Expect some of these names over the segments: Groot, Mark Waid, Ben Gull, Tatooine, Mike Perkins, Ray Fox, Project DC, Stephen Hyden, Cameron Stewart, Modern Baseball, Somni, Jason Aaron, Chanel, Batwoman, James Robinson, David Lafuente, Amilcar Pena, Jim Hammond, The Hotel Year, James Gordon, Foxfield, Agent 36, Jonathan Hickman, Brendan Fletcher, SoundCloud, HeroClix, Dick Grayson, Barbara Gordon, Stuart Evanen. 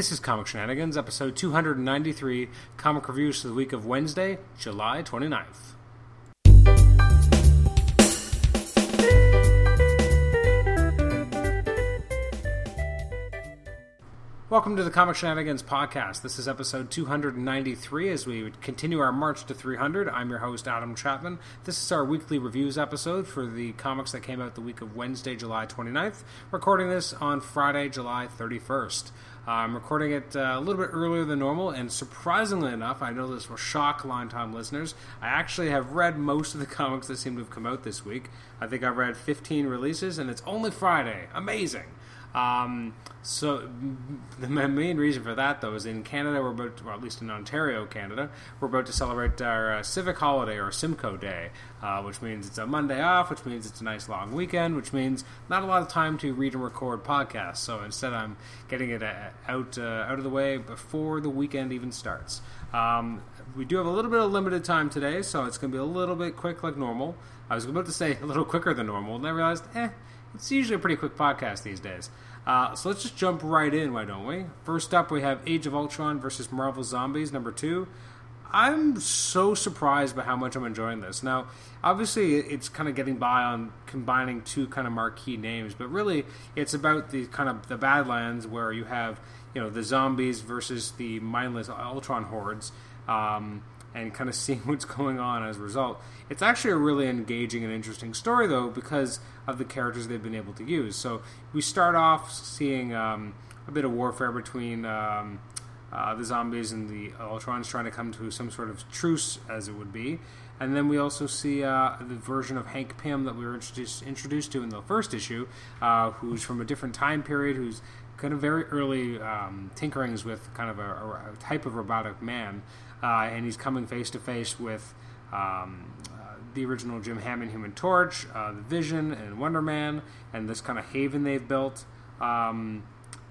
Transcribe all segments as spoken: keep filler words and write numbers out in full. This is Comic Shenanigans, episode two hundred ninety-three, comic reviews for the week of Wednesday, July twenty-ninth. Welcome to the Comic Shenanigans podcast. This is episode two hundred ninety-three as we continue our march to three hundred. I'm your host, Adam Chapman. This is our weekly reviews episode for the comics that came out the week of Wednesday, July twenty-ninth. Recording this on Friday, July thirty-first. Uh, I'm recording it uh, a little bit earlier than normal, and surprisingly enough, I know this will shock longtime listeners, I actually have read most of the comics that seem to have come out this week. I think I've read fifteen releases, and it's only Friday. Amazing! Um, so the main reason for that, though, is in Canada, we're about, to, well, at least in Ontario, Canada, we're about to celebrate our uh, civic holiday, or Simcoe Day, uh, which means it's a Monday off, which means it's a nice long weekend, which means not a lot of time to read and record podcasts. So instead, I'm getting it out uh, out of the way before the weekend even starts. Um, we do have a little bit of limited time today, so it's going to be a little bit quick, like normal. I was about to say a little quicker than normal, and I realized, eh. It's usually a pretty quick podcast these days. Uh, so let's just jump right in, why don't we? First up, we have Age of Ultron versus Marvel Zombies, number two. I'm so surprised by how much I'm enjoying this. Now, obviously, it's kind of getting by on combining two kind of marquee names, but really, it's about the kind of the Badlands where you have, you know, the zombies versus the mindless Ultron hordes. Um... and kind of seeing what's going on as a result. It's actually a really engaging and interesting story, though, because of the characters they've been able to use. So we start off seeing um, a bit of warfare between um, uh, the zombies and the Ultrons trying to come to some sort of truce, as it would be. And then we also see uh, the version of Hank Pym that we were introduced, introduced to in the first issue, uh, who's from a different time period, who's kind of very early um, tinkerings with kind of a, a type of robotic man. Uh, and he's coming face-to-face with um, uh, the original Jim Hammond Human Torch, uh, the Vision, and Wonder Man, and this kind of haven they've built. Um,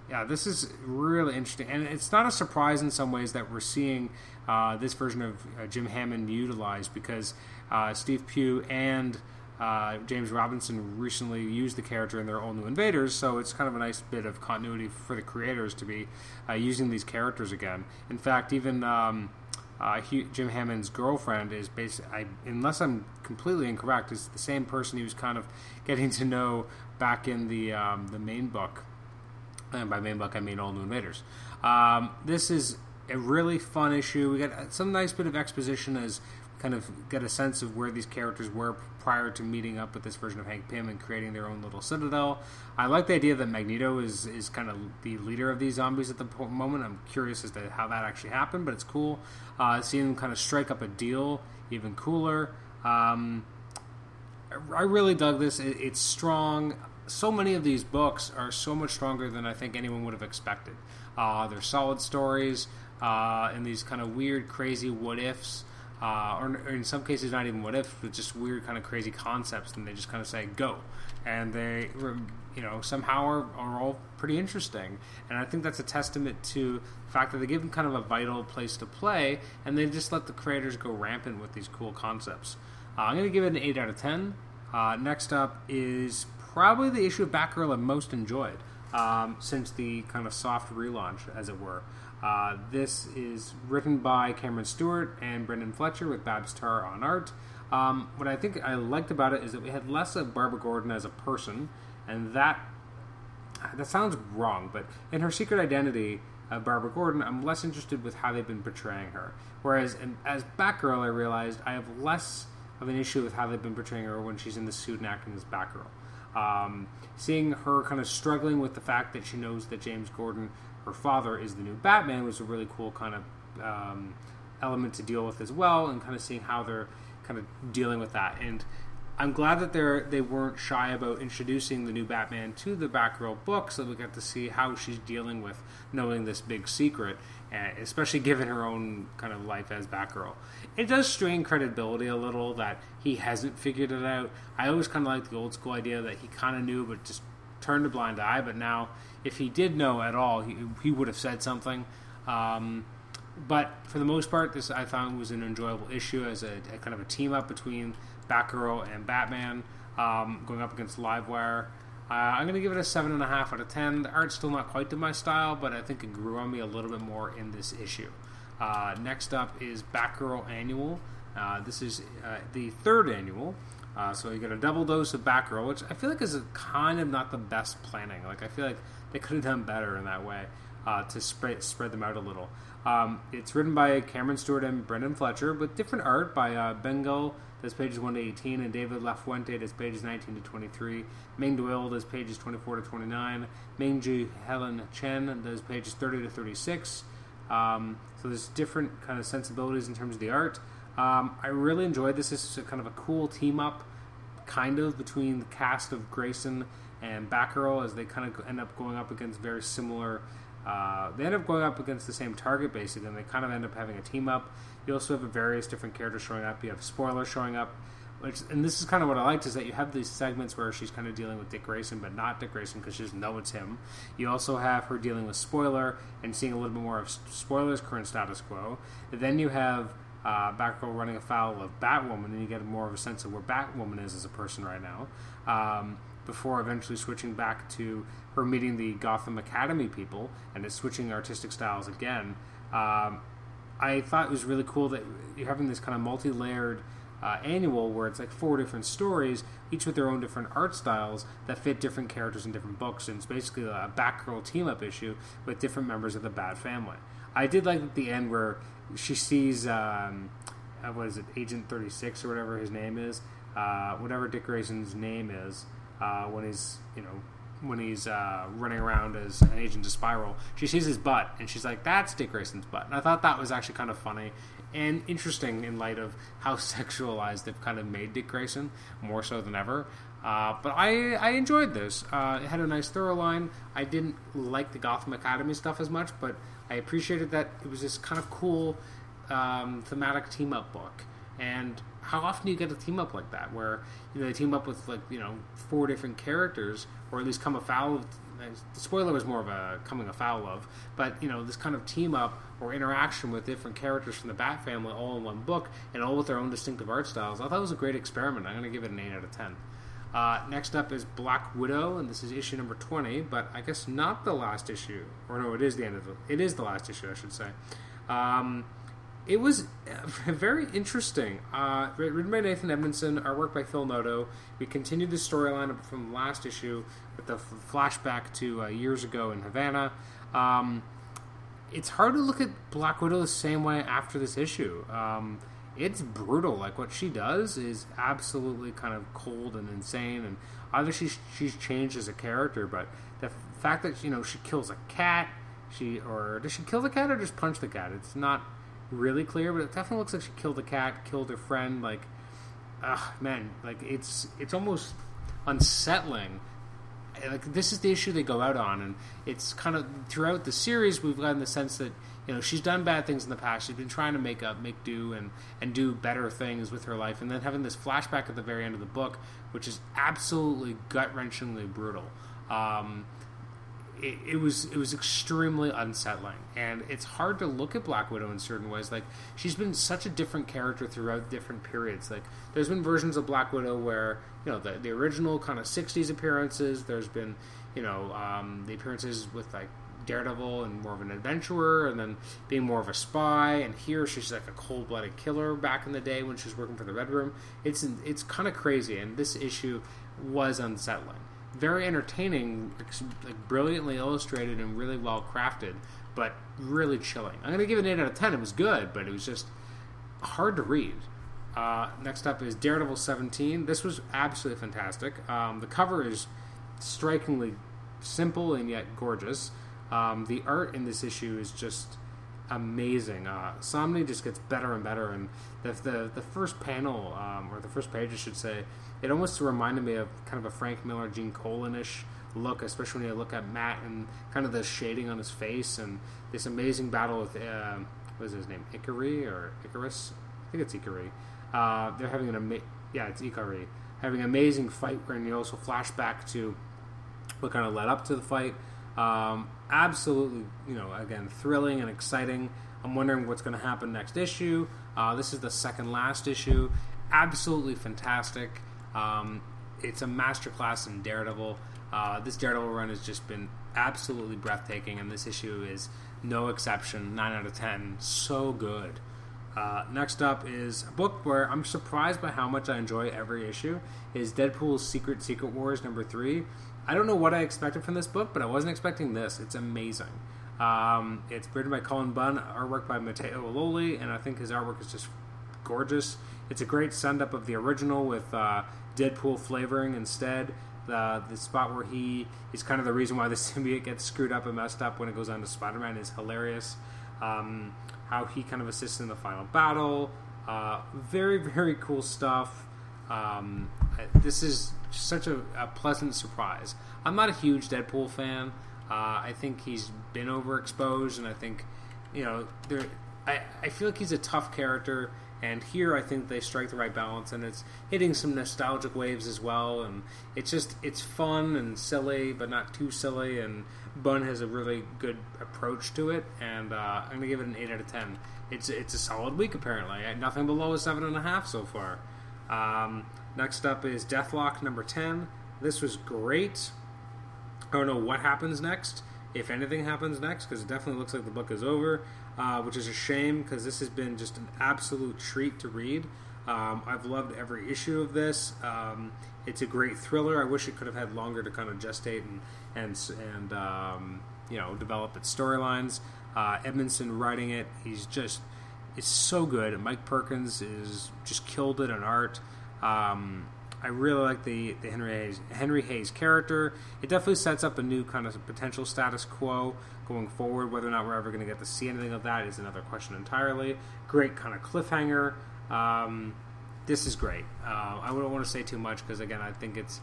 yeah, this is really interesting. And it's not a surprise in some ways that we're seeing uh, this version of uh, Jim Hammond utilized, because uh, Steve Pugh and uh, James Robinson recently used the character in their All-New Invaders, so it's kind of a nice bit of continuity for the creators to be uh, using these characters again. In fact, even... Um, Uh, he, Jim Hammond's girlfriend is basically, I, unless I'm completely incorrect, is the same person he was kind of getting to know back in the um, the main book. And by main book, I mean All New Invaders. Um, this is a really fun issue. We got some nice bit of exposition as we kind of get a sense of where these characters were prior to meeting up with this version of Hank Pym and creating their own little citadel. I like the idea that Magneto is, is kind of the leader of these zombies at the moment. I'm curious as to how that actually happened, but it's cool. Uh, seeing them kind of strike up a deal, even cooler. Um, I really dug this. It, it's strong. So many of these books are so much stronger than I think anyone would have expected. Uh, they're solid stories uh, and these kind of weird, crazy what-ifs. Uh, or, or in some cases, not even what ifs, but just weird kind of crazy concepts, and they just kind of say go, and they, you know, somehow are, are all pretty interesting, and I think that's a testament to the fact that they give them kind of a vital place to play, and they just let the creators go rampant with these cool concepts. Uh, I'm going to give it an eight out of ten. Uh, next up is probably the issue of Batgirl I've most enjoyed um, since the kind of soft relaunch, as it were. Uh, this is written by Cameron Stewart and Brendan Fletcher with Babs Tarr on art. Um, what I think I liked about it is that we had less of Barbara Gordon as a person, and that that sounds wrong, but in her secret identity of Barbara Gordon, I'm less interested with how they've been portraying her. Whereas in, as Batgirl, I realized I have less of an issue with how they've been portraying her when she's in the suit and acting as Batgirl. Um, seeing her kind of struggling with the fact that she knows that James Gordon, her father, is the new Batman was a really cool kind of um, element to deal with as well, and kind of seeing how they're kind of dealing with that. And I'm glad that they're, they weren't shy about introducing the new Batman to the Batgirl book, so we got to see how she's dealing with knowing this big secret, especially given her own kind of life as Batgirl. It does strain credibility a little that he hasn't figured it out. I always kind of like the old school idea that he kind of knew but just turned a blind eye, but now if he did know at all, he, he would have said something. Um, but for the most part, this I found was an enjoyable issue as a, a kind of a team up between Batgirl and Batman um, going up against Livewire. Uh, I'm going to give it a seven point five out of ten. The art's still not quite to my style, but I think it grew on me a little bit more in this issue. Uh, next up is Batgirl Annual. Uh, this is uh, the third annual. Uh, so you get a double dose of Batgirl, which I feel like is a kind of not the best planning. Like I feel like they could have done better in that way uh, to spread spread them out a little. Um, it's written by Cameron Stewart and Brendan Fletcher with different art by uh, Ben Gull. This page is one to eighteen, and David Lafuente, this page is nineteen to twenty-three. Ming Doyle, this page is twenty-four to twenty-nine. Ming Ji Helen Chen, this page is thirty to thirty-six. Um, so there's different kind of sensibilities in terms of the art. Um, I really enjoyed this. This is a kind of a cool team up, kind of, between the cast of Grayson and Batgirl, as they kind of end up going up against very similar. Uh, they end up going up against the same target, basically, and they kind of end up having a team-up. You also have various different characters showing up. You have Spoiler showing up, which, and this is kind of what I liked, is that you have these segments where she's kind of dealing with Dick Grayson, but not Dick Grayson, because she doesn't know it's him. You also have her dealing with Spoiler and seeing a little bit more of Spoiler's current status quo. And then you have uh, Batgirl running afoul of Batwoman, and you get more of a sense of where Batwoman is as a person right now. Um... before eventually switching back to her meeting the Gotham Academy people and is switching artistic styles again. Um, I thought it was really cool that you're having this kind of multi-layered uh, annual where it's like four different stories, each with their own different art styles that fit different characters in different books, and it's basically a Batgirl team-up issue with different members of the Bat family. I did like at the end where she sees, um, what is it, Agent thirty-six or whatever his name is, uh, whatever Dick Grayson's name is, Uh, when he's, you know, when he's uh, running around as an agent of Spiral, she sees his butt, and she's like, "That's Dick Grayson's butt." And I thought that was actually kind of funny and interesting in light of how sexualized they've kind of made Dick Grayson, more so than ever. Uh, but I, I enjoyed this. Uh, it had a nice thorough line. I didn't like the Gotham Academy stuff as much, but I appreciated that it was this kind of cool um, thematic team-up book. And how often do you get a team-up like that, where, you know, they team up with, like, you know, four different characters, or at least come afoul of, the Spoiler was more of a coming afoul of, but, you know, this kind of team-up or interaction with different characters from the Bat family all in one book, and all with their own distinctive art styles. I thought it was a great experiment. I'm going to give it an eight out of ten. Uh, next up is Black Widow, and this is issue number twenty, but I guess not the last issue. Or no, it is the end of the, it is the last issue, I should say. Um... It was very interesting. Uh, written by Nathan Edmondson, artwork by Phil Noto. We continued the storyline from last issue with the flashback to uh, years ago in Havana. Um, it's hard to look at Black Widow the same way after this issue. Um, it's brutal. Like, what she does is absolutely kind of cold and insane. And obviously she's changed as a character, but the fact that, you know, she kills a cat, she or does she kill the cat or just punch the cat? It's not really clear, but it definitely looks like she killed a cat, killed her friend. Like, ah, man, like it's it's almost unsettling. Like, this is the issue they go out on, and it's kind of throughout the series we've gotten the sense that, you know, she's done bad things in the past. She's been trying to make up, make do, and and do better things with her life, and then having this flashback at the very end of the book, which is absolutely gut-wrenchingly brutal. Um, It, it was it was extremely unsettling, and it's hard to look at Black Widow in certain ways. Like, she's been such a different character throughout different periods. Like, there's been versions of Black Widow where, you know, the, the original kind of sixties appearances. There's been, you know, um, the appearances with, like, Daredevil and more of an adventurer, and then being more of a spy. And here she's like a cold-blooded killer back in the day when she was working for the Red Room. It's it's kind of crazy, and this issue was unsettling. Very entertaining, like brilliantly illustrated and really well crafted, but really chilling. I'm going to give it an eight out of ten. It was good, but it was just hard to read. Uh, next up is Daredevil seventeen. This was absolutely fantastic. Um, the cover is strikingly simple and yet gorgeous. Um, the art in this issue is just amazing. Uh, Somni just gets better and better, and the the, the first panel, um, or the first page I should say, it almost reminded me of kind of a Frank Miller, Gene Colan-ish look, especially when you look at Matt and kind of the shading on his face, and this amazing battle with, uh, what is his name, Ikari, or Icarus? I think it's Ikari. Uh, they're having an amazing, yeah, it's Ikari, having an amazing fight, where you also flash back to what kind of led up to the fight. Um, absolutely, you know, again, thrilling and exciting. I'm wondering what's going to happen next issue. Uh, this is the second last issue. Absolutely fantastic. Um, it's a masterclass in Daredevil. Uh, this Daredevil run has just been absolutely breathtaking, and this issue is no exception. nine out of ten. So good. Uh, next up is a book where I'm surprised by how much I enjoy every issue. It is Deadpool's Secret Secret Wars number three. I don't know what I expected from this book, but I wasn't expecting this. It's amazing. Um, it's written by Colin Bunn, artwork by Matteo Alloli, and I think his artwork is just gorgeous. It's a great send-up of the original with uh, Deadpool flavoring instead. The, the spot where he is kind of the reason why the symbiote gets screwed up and messed up when it goes on to Spider-Man is hilarious. Um, how he kind of assists in the final battle. Uh, very, very cool stuff. Um, this is such a, a pleasant surprise. I'm not a huge Deadpool fan. Uh, I think he's been overexposed, and I think, you know, there. I, I feel like he's a tough character. And here, I think they strike the right balance, and it's hitting some nostalgic waves as well. And it's just, it's fun and silly, but not too silly. And Bunn has a really good approach to it. And uh, I'm going to give it an eight out of ten. It's it's a solid week, apparently. Nothing below a seven point five so far. Um, next up is Deathlock number ten. This was great. I don't know what happens next, if anything happens next, because it definitely looks like the book is over. Uh, which is a shame, because this has been just an absolute treat to read. Um, I've loved every issue of this. Um, it's a great thriller. I wish it could have had longer to kind of gestate and and and um, you know, develop its storylines. Uh, Edmondson writing it, he's just it's so good. And Mike Perkins is just killed it in art. Um, I really like the, the Henry Hayes, Henry Hayes character. It definitely sets up a new kind of potential status quo going forward. Whether or not we're ever going to get to see anything of that is another question entirely. Great kind of cliffhanger. Um, this is great. Uh, I wouldn't want to say too much because, again, I think it's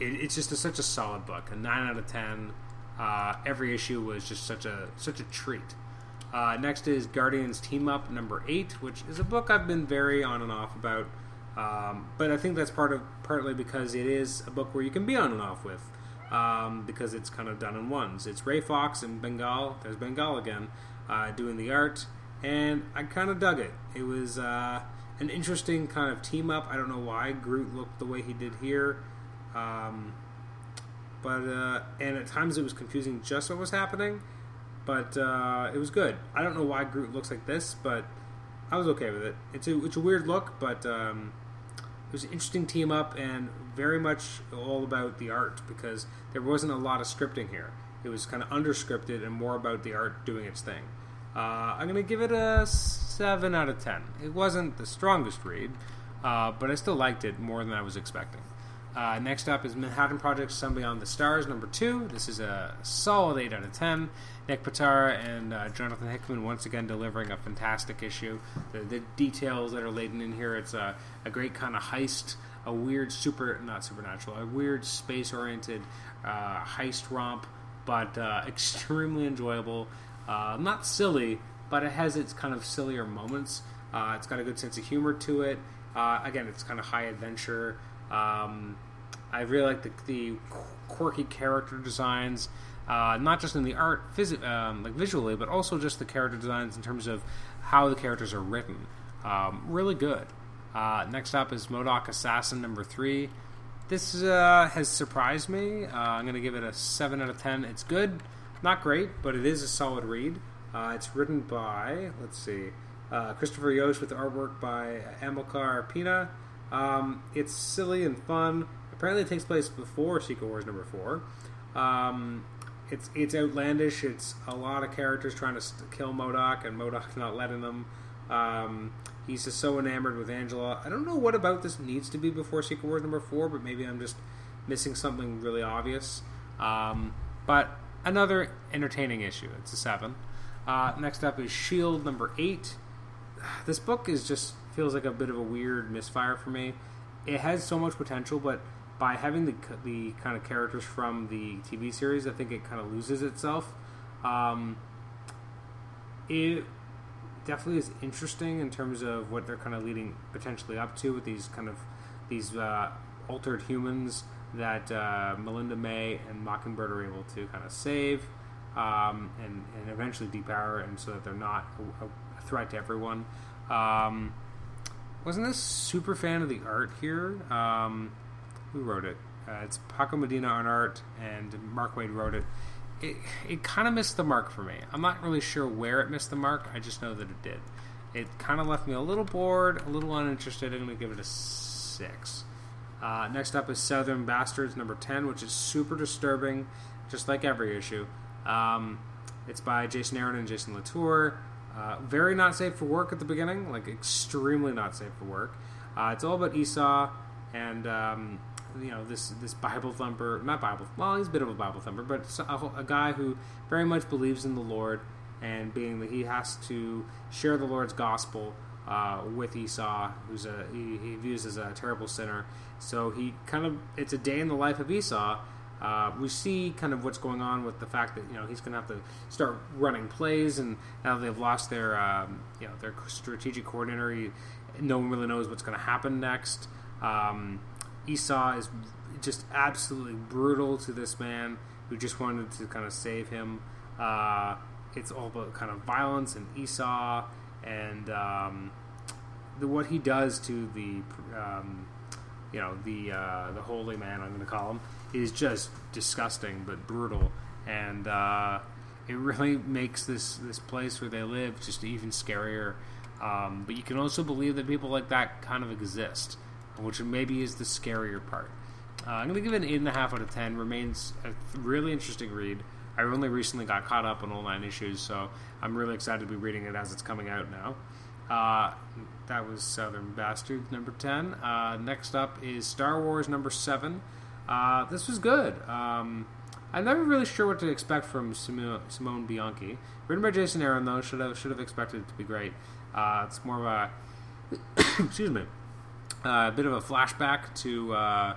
it, it's just a, such a solid book. A nine out of ten. Uh, every issue was just such a, such a treat. Uh, next is Guardians Team Up number eight, which is a book I've been very on and off about. Um, but I think that's part of partly because it is a book where you can be on and off with, um, because it's kind of done in ones. It's Ray Fox and Bengal. There's Bengal again, uh, doing the art, and I kind of dug it. It was uh, an interesting kind of team up. I don't know why Groot looked the way he did here, um, but uh, and at times it was confusing just what was happening, but uh, it was good. I don't know why Groot looks like this, but I was okay with it. It's a it's a weird look, but. Um, It was an interesting team up and very much all about the art because there wasn't a lot of scripting here. It was kind of underscripted and more about the art doing its thing. Uh, I'm going to give it a seven out of ten. It wasn't the strongest read, uh, but I still liked it more than I was expecting. Uh, next up is Manhattan Project: Sun Beyond the Stars, number two. This is a solid eight out of ten. Nick Patara and uh, Jonathan Hickman once again delivering a fantastic issue. The, the details that are laden in here, it's a, a great kind of heist, a weird super, not supernatural, a weird space-oriented uh, heist romp, but uh, extremely enjoyable. Uh, not silly, but it has its kind of sillier moments. Uh, it's got a good sense of humor to it. Uh, again, it's kind of high adventure. Um, I really like the, the quirky character designs, uh, not just in the art, phys- um, like visually, but also just the character designs in terms of how the characters are written. Um, really good. Uh, next up is M O D O K Assassin number three. This uh, has surprised me. Uh, I'm going to give it a seven out of ten. It's good, not great, but it is a solid read. Uh, it's written by, let's see, uh, Christopher Yost with artwork by Amilcar Pena. Um, it's silly and fun. Apparently it takes place before Secret Wars number four. Um, it's it's outlandish. It's a lot of characters trying to st- kill M O D O K, and M O D O K's not letting them. Um, he's just so enamored with Angela. I don't know what about this needs to be before Secret Wars number four, but maybe I'm just missing something really obvious. Um, but another entertaining issue. It's a seven. Uh, next up is S H I E L D number eight. This book is just... feels like a bit of a weird misfire for me. It has so much potential, but by having the the kind of characters from the T V series, I think it kind of loses itself. Um, it definitely is interesting in terms of what they're kind of leading potentially up to with these kind of these uh, altered humans that uh, Melinda May and Mockingbird are able to kind of save um, and, and eventually depower, and so that they're not a, a threat to everyone. Um, Wasn't this super fan of the art here? Um, who wrote it? Uh, it's Paco Medina on art, and Mark Waid wrote it. It, it kind of missed the mark for me. I'm not really sure where it missed the mark. I just know that it did. It kind of left me a little bored, a little uninterested. I'm going to give it a six. Uh, next up is Southern Bastards, number ten, which is super disturbing, just like every issue. Um, it's by Jason Aaron and Jason Latour. Uh, very not safe for work at the beginning, like extremely not safe for work. Uh, it's all about Esau and, um, you know, this this Bible thumper, not Bible, well, he's a bit of a Bible thumper, but a, a guy who very much believes in the Lord, and being that he has to share the Lord's gospel uh, with Esau, who's a he, he views as a terrible sinner. So he kind of, it's a day in the life of Esau. Uh, we see kind of what's going on with the fact that, you know, he's going to have to start running plays, and now they've lost their, um, you know, their strategic coordinator. He, no one really knows what's going to happen next. Um, Esau is just absolutely brutal to this man who just wanted to kind of save him. Uh, it's all about kind of violence and Esau and um, the, what he does to the, um, you know, the uh, the holy man, I'm going to call him, is just disgusting but brutal. And uh, it really makes this, this place where they live just even scarier. Um, but you can also believe that people like that kind of exist, which maybe is the scarier part. Uh, I'm going to give it an eight point five out of ten. Remains a really interesting read. I only recently got caught up on all nine issues, so I'm really excited to be reading it as it's coming out now. Uh, that was Southern Bastards, number ten. Uh, next up is Star Wars, number seven. Uh, this was good. Um, I'm never really sure what to expect from Simo- Simone Bianchi. Written by Jason Aaron, though, should have, should have expected it to be great. Uh, it's more of a... excuse me. Uh, a bit of a flashback to, uh,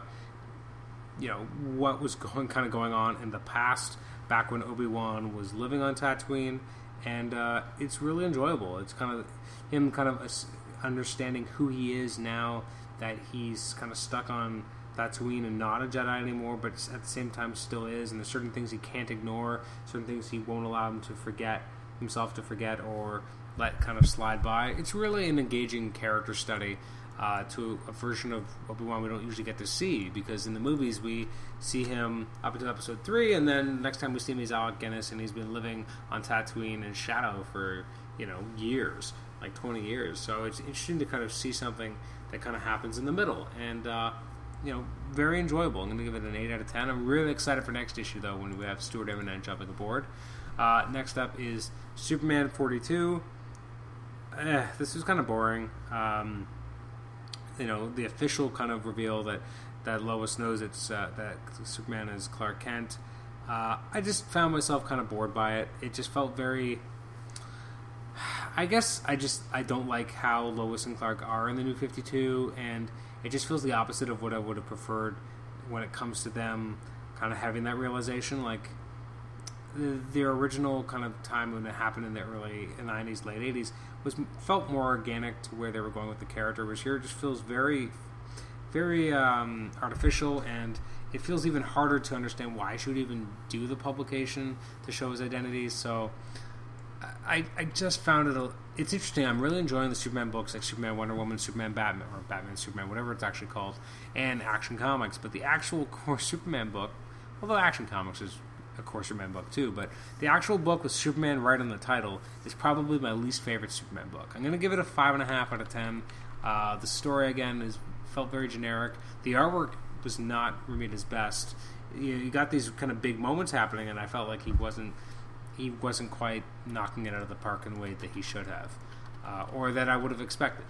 you know, what was going, kind of going on in the past, back when Obi-Wan was living on Tatooine, and uh, it's really enjoyable. It's kind of him kind of understanding who he is now that he's kind of stuck on Tatooine and not a Jedi anymore, but at the same time still is, and there's certain things he can't ignore, certain things he won't allow him to forget, himself to forget or let kind of slide by. It's really an engaging character study. Uh, to a version of Obi-Wan we don't usually get to see, because in the movies we see him up until episode three, and then next time we see him he's Alec Guinness, and he's been living on Tatooine in shadow for, you know, years, like twenty years. So it's interesting to kind of see something that kind of happens in the middle, and uh, you know, very enjoyable. I'm going to give it an eight out of ten. I'm really excited for next issue, though, when we have Stuart Evanen jumping aboard. Uh, next up is Superman forty-two. Eh, this was kind of boring. Um You know, the official kind of reveal that, that Lois knows it's uh, that Superman is Clark Kent. Uh, I just found myself kind of bored by it. It just felt very... I guess I just I don't like how Lois and Clark are in the New fifty-two, and it just feels the opposite of what I would have preferred when it comes to them kind of having that realization. Like, the, the original kind of time when it happened in the early nineties, late eighties, was felt more organic to where they were going with the character, which here just feels very, very um, artificial, and it feels even harder to understand why she would even do the publication to show his identity. So I, I just found it a, it's interesting. I'm really enjoying the Superman books, like Superman Wonder Woman, Superman Batman, or Batman Superman, whatever it's actually called, and Action Comics. But the actual core Superman book, although Action Comics is of course, Superman book too, but the actual book with Superman right on the title is probably my least favorite Superman book. I'm going to give it a five and a half out of ten. Uh, the story again is felt very generic. The artwork was not Romita's best. You, you got these kind of big moments happening, and I felt like he wasn't he wasn't quite knocking it out of the park in a way that he should have, uh, or that I would have expected.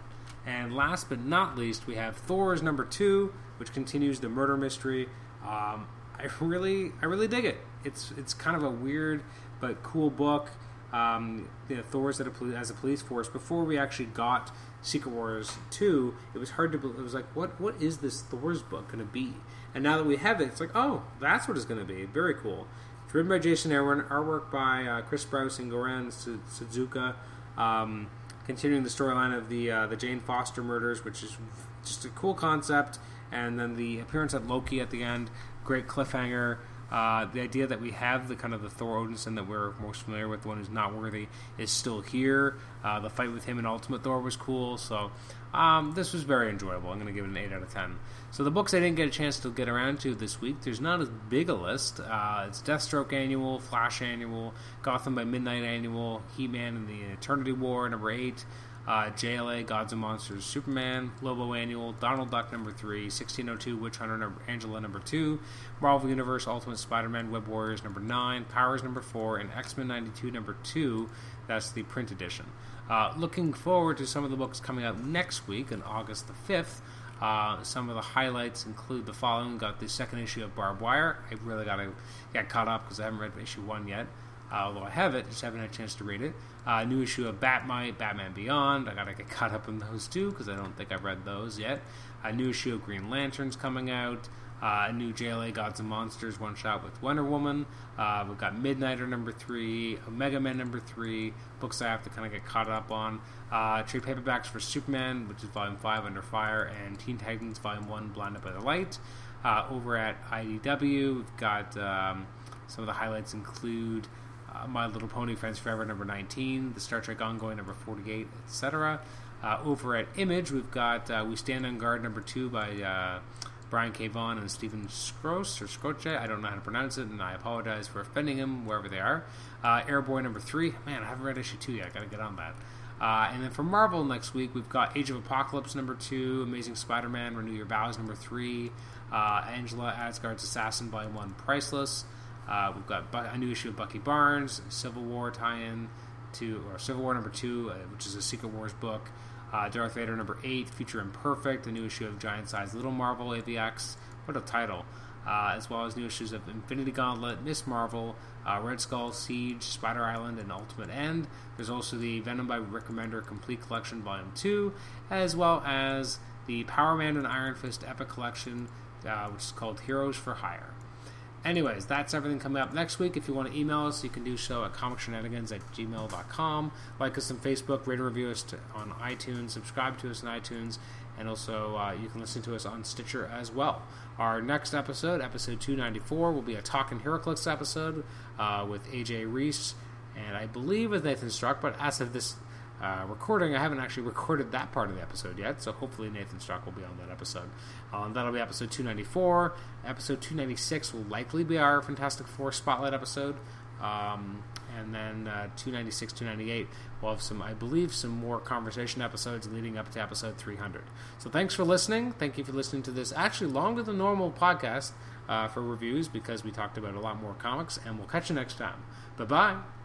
And last but not least, we have Thor's number two, which continues the murder mystery. Um, I really, I really dig it. It's it's kind of a weird but cool book. Um, you know, Thor's at a, as a police force. Before we actually got Secret Wars two, it was hard to believe. It was like, what what is this Thor's book going to be? And now that we have it, it's like, oh, that's what it's going to be. Very cool. It's written by Jason Aaron, artwork by uh, Chris Sprouse and Goran Suzuka. Um, continuing the storyline of the uh, the Jane Foster murders, which is just a cool concept. And then the appearance at Loki at the end, great cliffhanger. Uh, the idea that we have the kind of the Thor Odinson that we're most familiar with, the one who's not worthy, is still here. Uh, the fight with him in Ultimate Thor was cool, so um, this was very enjoyable. I'm going to give it an eight out of ten. So the books I didn't get a chance to get around to this week, there's not as big a list. Uh, it's Deathstroke Annual, Flash Annual, Gotham by Midnight Annual, He-Man and the Eternity War, number eight, Uh, J L A, Gods and Monsters, Superman, Lobo Annual, Donald Duck, number three, sixteen oh two, Witch Hunter, number, Angela, number two, Marvel Universe, Ultimate Spider-Man, Web Warriors, number nine, Powers, number four, and X-Men ninety-two, number two. That's the print edition. Uh, looking forward to some of the books coming out next week on August the fifth. Uh, some of the highlights include the following. We got the second issue of Barbed Wire. I really got to get caught up because I haven't read issue one yet. Uh, although I have it, just haven't had a chance to read it. Uh, new issue of Batmite, Batman Beyond. I gotta get caught up in those too because I don't think I've read those yet. A new issue of Green Lantern's coming out. Uh, a new J L A Gods and Monsters one shot with Wonder Woman. Uh, we've got Midnighter number three, Omega Man number three. Books I have to kind of get caught up on. Uh, trade paperbacks for Superman, which is volume five, Under Fire, and Teen Titans volume one, Blinded by the Light. Uh, over at I D W, we've got um, some of the highlights include. Uh, My Little Pony Friends Forever, number nineteen, the Star Trek Ongoing, number forty-eight, et cetera. Uh, over at Image, we've got uh, We Stand on Guard, number two, by uh, Brian K. Vaughan and Stephen Scroce, or Scroce, I don't know how to pronounce it, and I apologize for offending him, wherever they are. Uh, Airboy, number three, man, I haven't read issue two yet, I gotta get on that. Uh, and then for Marvel next week, we've got Age of Apocalypse, number two, Amazing Spider-Man, Renew Your Vows, number three, uh, Angela, Asgard's Assassin, by one, Priceless. Uh, we've got a new issue of Bucky Barnes, Civil War tie-in to, or Civil War number two, uh, which is a Secret Wars book. Uh, Darth Vader number eight, Future Imperfect, a new issue of Giant Size Little Marvel A V X. What a title! Uh, as well as new issues of Infinity Gauntlet, Miss Marvel, uh, Red Skull, Siege, Spider Island, and Ultimate End. There's also the Venom by Rick Remender Complete Collection Volume Two, as well as the Power Man and Iron Fist Epic Collection, uh, which is called Heroes for Hire. Anyways, that's everything coming up next week. If you want to email us, you can do so at comic shenanigans at gmail dot com. Like us on Facebook, rate and review us to, on iTunes, subscribe to us on iTunes, and also uh, you can listen to us on Stitcher as well. Our next episode, episode two ninety-four, will be a Talkin' HeroClix episode uh, with A J Reese and I believe with Nathan Struck, but as of this Uh, recording, I haven't actually recorded that part of the episode yet, so hopefully Nathan Stock will be on that episode. Um, that'll be episode two ninety-four. Episode two ninety-six will likely be our Fantastic Four Spotlight episode. Um, and then uh, two ninety-six, two ninety-eight, we'll have some, I believe, some more conversation episodes leading up to episode three hundred. So thanks for listening. Thank you for listening to this actually longer than normal podcast uh, for reviews because we talked about a lot more comics, and we'll catch you next time. Bye-bye.